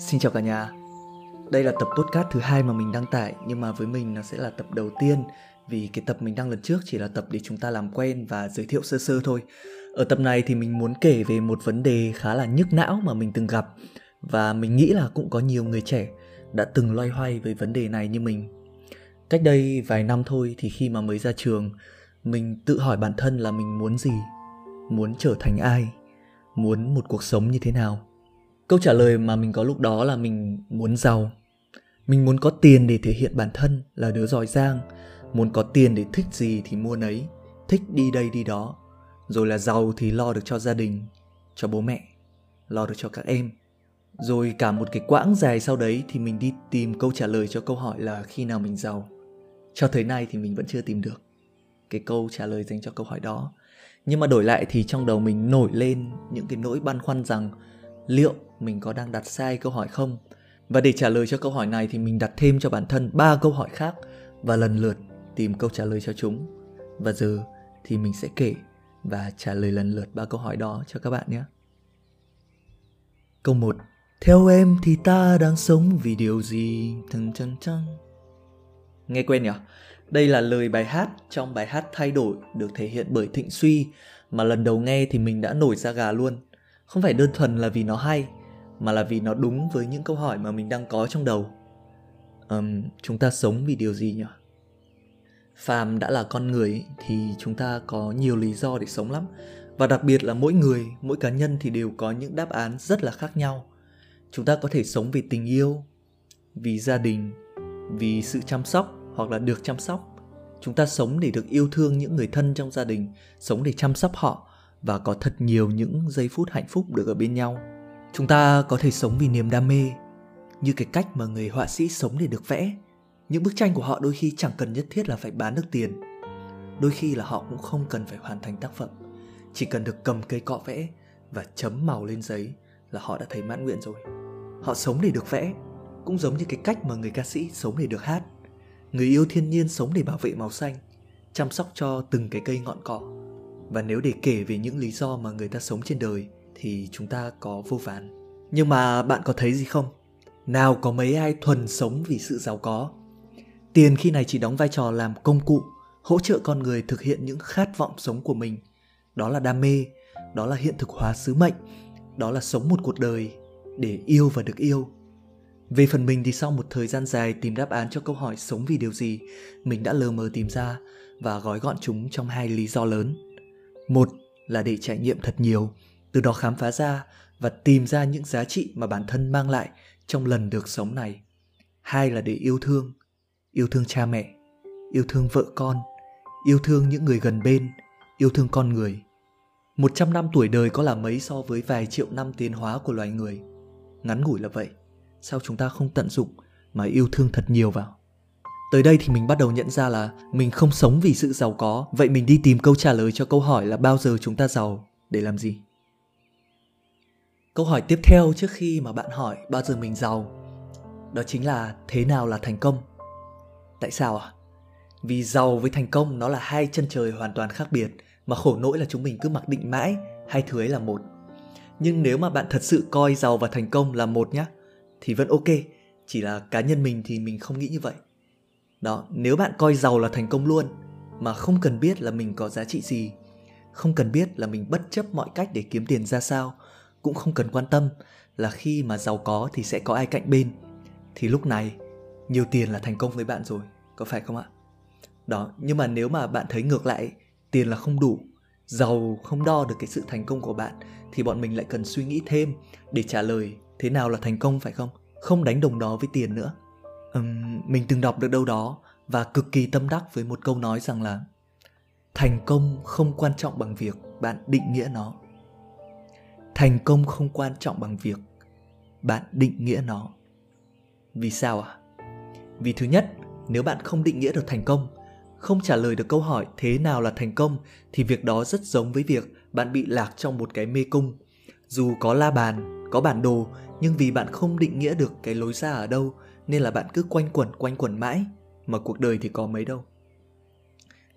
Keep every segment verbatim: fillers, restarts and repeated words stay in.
Xin chào cả nhà. Đây là tập podcast thứ hai mà mình đăng tải, nhưng mà với mình nó sẽ là tập đầu tiên vì cái tập mình đăng lần trước chỉ là tập để chúng ta làm quen và giới thiệu sơ sơ thôi. Ở tập này thì mình muốn kể về một vấn đề khá là nhức não mà mình từng gặp, và mình nghĩ là cũng có nhiều người trẻ đã từng loay hoay với vấn đề này như mình. Cách đây vài năm thôi, thì khi mà mới ra trường, mình tự hỏi bản thân là mình muốn gì, muốn trở thành ai, muốn một cuộc sống như thế nào. Câu trả lời mà mình có lúc đó là mình muốn giàu. Mình muốn có tiền để thể hiện bản thân là đứa giỏi giang, muốn có tiền để thích gì thì mua nấy, thích đi đây đi đó. Rồi là giàu thì lo được cho gia đình, cho bố mẹ, lo được cho các em. Rồi cả một cái quãng dài sau đấy thì mình đi tìm câu trả lời cho câu hỏi là khi nào mình giàu. Cho tới nay thì mình vẫn chưa tìm được cái câu trả lời dành cho câu hỏi đó. Nhưng mà đổi lại thì trong đầu mình nổi lên những cái nỗi băn khoăn rằng liệu mình có đang đặt sai câu hỏi không? Và để trả lời cho câu hỏi này thì mình đặt thêm cho bản thân ba câu hỏi khác và lần lượt tìm câu trả lời cho chúng. Và giờ thì mình sẽ kể và trả lời lần lượt ba câu hỏi đó cho các bạn nhé. Câu một. Theo em thì ta đang sống vì điều gì? Thăng trăng trăng. Nghe quen nhỉ? Đây là lời bài hát trong bài hát Thay Đổi được thể hiện bởi Thịnh Suy, mà lần đầu nghe thì mình đã nổi da gà luôn. Không phải đơn thuần là vì nó hay, mà là vì nó đúng với những câu hỏi mà mình đang có trong đầu. Um, chúng ta sống vì điều gì nhỉ? Phàm đã là con người thì chúng ta có nhiều lý do để sống lắm. Và đặc biệt là mỗi người, mỗi cá nhân thì đều có những đáp án rất là khác nhau. Chúng ta có thể sống vì tình yêu, vì gia đình, vì sự chăm sóc hoặc là được chăm sóc. Chúng ta sống để được yêu thương những người thân trong gia đình, sống để chăm sóc họ và có thật nhiều những giây phút hạnh phúc được ở bên nhau. Chúng ta có thể sống vì niềm đam mê, như cái cách mà người họa sĩ sống để được vẽ. Những bức tranh của họ đôi khi chẳng cần nhất thiết là phải bán được tiền. Đôi khi là họ cũng không cần phải hoàn thành tác phẩm, chỉ cần được cầm cây cọ vẽ và chấm màu lên giấy là họ đã thấy mãn nguyện rồi. Họ sống để được vẽ, cũng giống như cái cách mà người ca sĩ sống để được hát. Người yêu thiên nhiên sống để bảo vệ màu xanh, chăm sóc cho từng cái cây ngọn cỏ. Và nếu để kể về những lý do mà người ta sống trên đời thì chúng ta có vô vàn. Nhưng mà bạn có thấy gì không? Nào có mấy ai thuần sống vì sự giàu có. Tiền khi này chỉ đóng vai trò làm công cụ, hỗ trợ con người thực hiện những khát vọng sống của mình. Đó là đam mê, đó là hiện thực hóa sứ mệnh, đó là sống một cuộc đời để yêu và được yêu. Về phần mình thì sau một thời gian dài tìm đáp án cho câu hỏi sống vì điều gì, mình đã lờ mờ tìm ra và gói gọn chúng trong hai lý do lớn. Một là để trải nghiệm thật nhiều, từ đó khám phá ra và tìm ra những giá trị mà bản thân mang lại trong lần được sống này. Hai là để yêu thương, yêu thương cha mẹ, yêu thương vợ con, yêu thương những người gần bên, yêu thương con người. Một trăm năm tuổi đời có là mấy so với vài triệu năm tiến hóa của loài người. Ngắn ngủi là vậy, sao chúng ta không tận dụng mà yêu thương thật nhiều vào. Tới đây thì mình bắt đầu nhận ra là mình không sống vì sự giàu có, vậy mình đi tìm câu trả lời cho câu hỏi là bao giờ chúng ta giàu để làm gì? Câu hỏi tiếp theo trước khi mà bạn hỏi bao giờ mình giàu, đó chính là thế nào là thành công? Tại sao à? Vì giàu với thành công nó là hai chân trời hoàn toàn khác biệt, mà khổ nỗi là chúng mình cứ mặc định mãi hai thứ ấy là một. Nhưng nếu mà bạn thật sự coi giàu và thành công là một nhá, thì vẫn ok, chỉ là cá nhân mình thì mình không nghĩ như vậy. Đó, nếu bạn coi giàu là thành công luôn mà không cần biết là mình có giá trị gì, không cần biết là mình bất chấp mọi cách để kiếm tiền ra sao, cũng không cần quan tâm là khi mà giàu có thì sẽ có ai cạnh bên, thì lúc này nhiều tiền là thành công với bạn rồi, có phải không ạ? Đó, nhưng mà nếu mà bạn thấy ngược lại, tiền là không đủ, giàu không đo được cái sự thành công của bạn, thì bọn mình lại cần suy nghĩ thêm để trả lời thế nào là thành công, phải không? Không đánh đồng đó với tiền nữa. Uhm, mình từng đọc được đâu đó và cực kỳ tâm đắc với một câu nói rằng là thành công không quan trọng bằng việc bạn định nghĩa nó. Thành công không quan trọng bằng việc bạn định nghĩa nó. Vì sao ạ? Vì thứ nhất, nếu bạn không định nghĩa được thành công, không trả lời được câu hỏi thế nào là thành công, thì việc đó rất giống với việc bạn bị lạc trong một cái mê cung. Dù có la bàn, có bản đồ, nhưng vì bạn không định nghĩa được cái lối ra ở đâu, nên là bạn cứ quanh quẩn quanh quẩn mãi, mà cuộc đời thì có mấy đâu.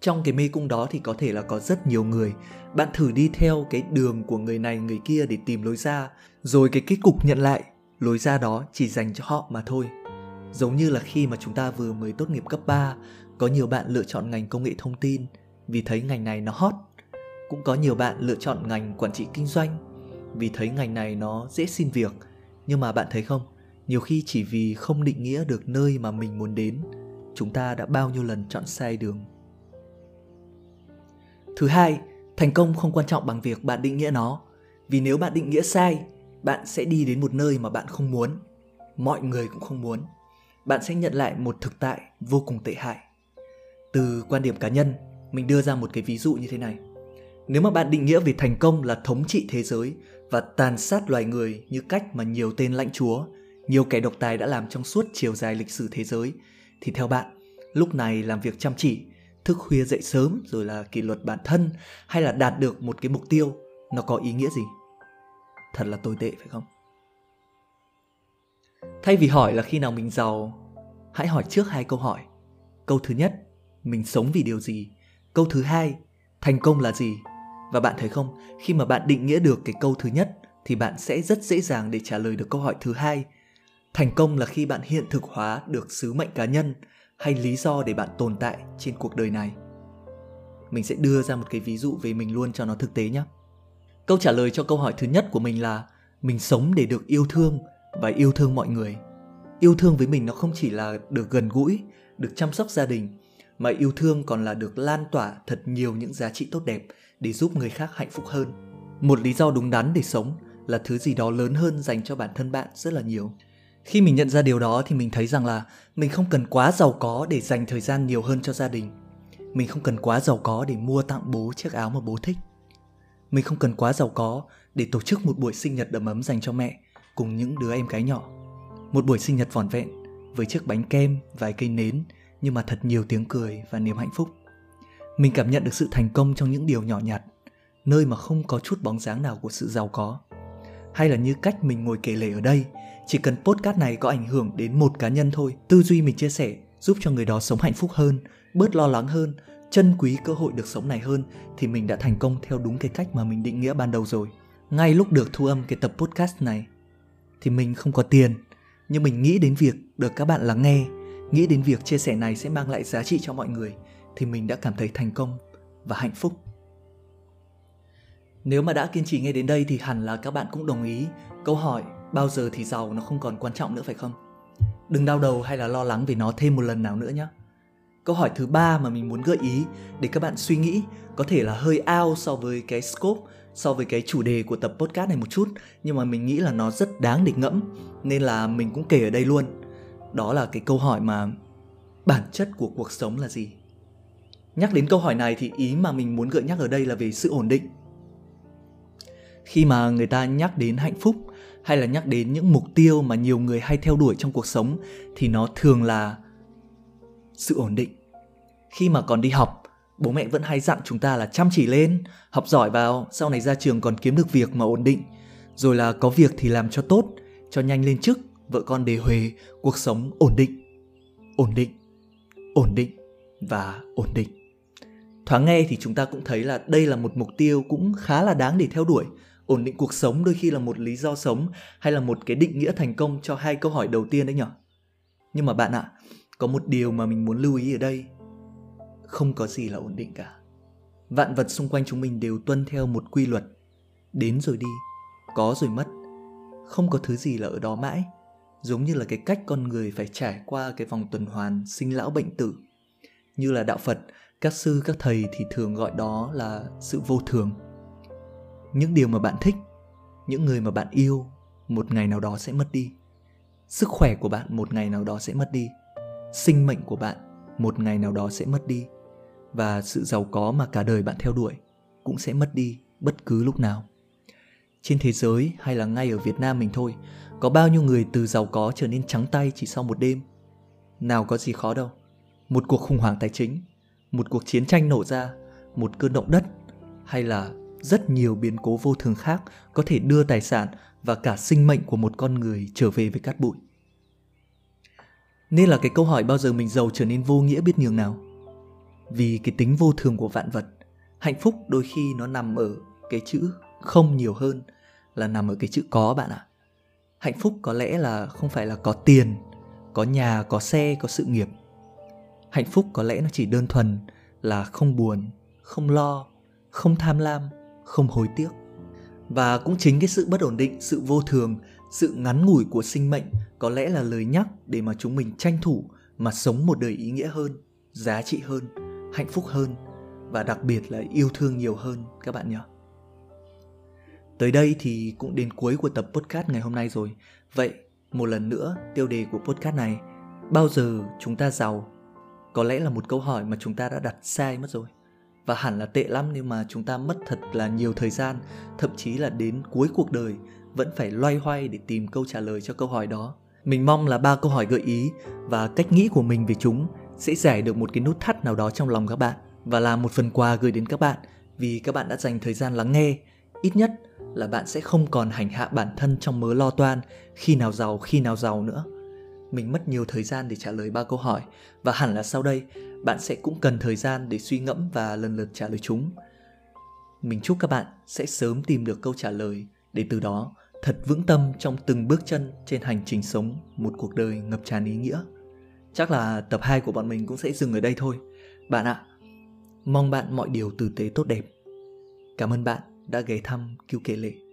Trong cái mê cung đó thì có thể là có rất nhiều người. Bạn thử đi theo cái đường của người này người kia để tìm lối ra, rồi cái kết cục nhận lại lối ra đó chỉ dành cho họ mà thôi. Giống như là khi mà chúng ta vừa mới tốt nghiệp cấp ba, có nhiều bạn lựa chọn ngành công nghệ thông tin vì thấy ngành này nó hot. Cũng có nhiều bạn lựa chọn ngành quản trị kinh doanh vì thấy ngành này nó dễ xin việc. Nhưng mà bạn thấy không, nhiều khi chỉ vì không định nghĩa được nơi mà mình muốn đến, chúng ta đã bao nhiêu lần chọn sai đường. Thứ hai, thành công không quan trọng bằng việc bạn định nghĩa nó. Vì nếu bạn định nghĩa sai, bạn sẽ đi đến một nơi mà bạn không muốn, mọi người cũng không muốn. Bạn sẽ nhận lại một thực tại vô cùng tệ hại. Từ quan điểm cá nhân, mình đưa ra một cái ví dụ như thế này. Nếu mà bạn định nghĩa về thành công là thống trị thế giới và tàn sát loài người như cách mà nhiều tên lãnh chúa, nhiều kẻ độc tài đã làm trong suốt chiều dài lịch sử thế giới, thì theo bạn, lúc này làm việc chăm chỉ, thức khuya dậy sớm, rồi là kỷ luật bản thân, hay là đạt được một cái mục tiêu, nó có ý nghĩa gì? Thật là tồi tệ phải không? Thay vì hỏi là khi nào mình giàu, hãy hỏi trước hai câu hỏi. Câu thứ nhất, mình sống vì điều gì? Câu thứ hai, thành công là gì? Và bạn thấy không, khi mà bạn định nghĩa được cái câu thứ nhất thì bạn sẽ rất dễ dàng để trả lời được câu hỏi thứ hai. Thành công là khi bạn hiện thực hóa được sứ mệnh cá nhân hay lý do để bạn tồn tại trên cuộc đời này. Mình sẽ đưa ra một cái ví dụ về mình luôn cho nó thực tế nhé. Câu trả lời cho câu hỏi thứ nhất của mình là mình sống để được yêu thương và yêu thương mọi người. Yêu thương với mình nó không chỉ là được gần gũi, được chăm sóc gia đình, mà yêu thương còn là được lan tỏa thật nhiều những giá trị tốt đẹp để giúp người khác hạnh phúc hơn. Một lý do đúng đắn để sống là thứ gì đó lớn hơn dành cho bản thân bạn rất là nhiều. Khi mình nhận ra điều đó thì mình thấy rằng là mình không cần quá giàu có để dành thời gian nhiều hơn cho gia đình. Mình không cần quá giàu có để mua tặng bố chiếc áo mà bố thích. Mình không cần quá giàu có để tổ chức một buổi sinh nhật đầm ấm dành cho mẹ cùng những đứa em gái nhỏ. Một buổi sinh nhật vỏn vẹn với chiếc bánh kem, vài cây nến, nhưng mà thật nhiều tiếng cười và niềm hạnh phúc. Mình cảm nhận được sự thành công trong những điều nhỏ nhặt, nơi mà không có chút bóng dáng nào của sự giàu có. Hay là như cách mình ngồi kể lể ở đây, chỉ cần podcast này có ảnh hưởng đến một cá nhân thôi, tư duy mình chia sẻ giúp cho người đó sống hạnh phúc hơn, bớt lo lắng hơn, trân quý cơ hội được sống này hơn, thì mình đã thành công theo đúng cái cách mà mình định nghĩa ban đầu rồi. Ngay lúc được thu âm cái tập podcast này thì mình không có tiền, nhưng mình nghĩ đến việc được các bạn lắng nghe, nghĩ đến việc chia sẻ này sẽ mang lại giá trị cho mọi người, thì mình đã cảm thấy thành công và hạnh phúc. Nếu mà đã kiên trì nghe đến đây thì hẳn là các bạn cũng đồng ý câu hỏi bao giờ thì giàu nó không còn quan trọng nữa phải không? Đừng đau đầu hay là lo lắng về nó thêm một lần nào nữa nhé. Câu hỏi thứ ba mà mình muốn gợi ý để các bạn suy nghĩ có thể là hơi out so với cái scope, so với cái chủ đề của tập podcast này một chút, nhưng mà mình nghĩ là nó rất đáng để ngẫm nên là mình cũng kể ở đây luôn. Đó là cái câu hỏi mà bản chất của cuộc sống là gì? Nhắc đến câu hỏi này thì ý mà mình muốn gợi nhắc ở đây là về sự ổn định. Khi mà người ta nhắc đến hạnh phúc hay là nhắc đến những mục tiêu mà nhiều người hay theo đuổi trong cuộc sống thì nó thường là sự ổn định. Khi mà còn đi học, bố mẹ vẫn hay dặn chúng ta là chăm chỉ lên, học giỏi vào, sau này ra trường còn kiếm được việc mà ổn định. Rồi là có việc thì làm cho tốt, cho nhanh lên chức, vợ con đề huề, cuộc sống ổn định, ổn định, ổn định và ổn định. Thoáng nghe thì chúng ta cũng thấy là đây là một mục tiêu cũng khá là đáng để theo đuổi. Ổn định cuộc sống đôi khi là một lý do sống hay là một cái định nghĩa thành công cho hai câu hỏi đầu tiên đấy nhở. Nhưng mà bạn ạ, có một điều mà mình muốn lưu ý ở đây. Không có gì là ổn định cả. Vạn vật xung quanh chúng mình đều tuân theo một quy luật. Đến rồi đi, có rồi mất. Không có thứ gì là ở đó mãi. Giống như là cái cách con người phải trải qua cái vòng tuần hoàn sinh lão bệnh tử. Như là đạo Phật, các sư, các thầy thì thường gọi đó là sự vô thường. Những điều mà bạn thích, những người mà bạn yêu, một ngày nào đó sẽ mất đi. Sức khỏe của bạn một ngày nào đó sẽ mất đi. Sinh mệnh của bạn một ngày nào đó sẽ mất đi. Và sự giàu có mà cả đời bạn theo đuổi cũng sẽ mất đi bất cứ lúc nào. Trên thế giới hay là ngay ở Việt Nam mình thôi, có bao nhiêu người từ giàu có trở nên trắng tay chỉ sau một đêm. Nào có gì khó đâu. Một cuộc khủng hoảng tài chính, một cuộc chiến tranh nổ ra, một cơn động đất, hay là rất nhiều biến cố vô thường khác có thể đưa tài sản và cả sinh mệnh của một con người trở về với cát bụi. Nên là cái câu hỏi bao giờ mình giàu trở nên vô nghĩa biết nhường nào. Vì cái tính vô thường của vạn vật, hạnh phúc đôi khi nó nằm ở cái chữ không nhiều hơn là nằm ở cái chữ có bạn ạ. Hạnh phúc có lẽ là không phải là có tiền, có nhà, có xe, có sự nghiệp. Hạnh phúc có lẽ nó chỉ đơn thuần là không buồn, không lo, không tham lam, không hối tiếc. Và cũng chính cái sự bất ổn định, sự vô thường, sự ngắn ngủi của sinh mệnh có lẽ là lời nhắc để mà chúng mình tranh thủ mà sống một đời ý nghĩa hơn, giá trị hơn, hạnh phúc hơn và đặc biệt là yêu thương nhiều hơn các bạn nhé. Tới đây thì cũng đến cuối của tập podcast ngày hôm nay rồi. Vậy một lần nữa, tiêu đề của podcast này, bao giờ chúng ta giàu, có lẽ là một câu hỏi mà chúng ta đã đặt sai mất rồi. Và hẳn là tệ lắm nếu mà chúng ta mất thật là nhiều thời gian, thậm chí là đến cuối cuộc đời vẫn phải loay hoay để tìm câu trả lời cho câu hỏi đó. Mình mong là ba câu hỏi gợi ý và cách nghĩ của mình về chúng sẽ giải được một cái nút thắt nào đó trong lòng các bạn và là một phần quà gửi đến các bạn vì các bạn đã dành thời gian lắng nghe. Ít nhất là bạn sẽ không còn hành hạ bản thân trong mớ lo toan khi nào giàu, khi nào giàu nữa. Mình mất nhiều thời gian để trả lời ba câu hỏi và hẳn là sau đây bạn sẽ cũng cần thời gian để suy ngẫm và lần lượt trả lời chúng. Mình chúc các bạn sẽ sớm tìm được câu trả lời để từ đó thật vững tâm trong từng bước chân trên hành trình sống một cuộc đời ngập tràn ý nghĩa. Chắc là tập hai của bọn mình cũng sẽ dừng ở đây thôi. Bạn ạ, mong bạn mọi điều tử tế tốt đẹp. Cảm ơn bạn đã ghé thăm Kiu Kể Lệ.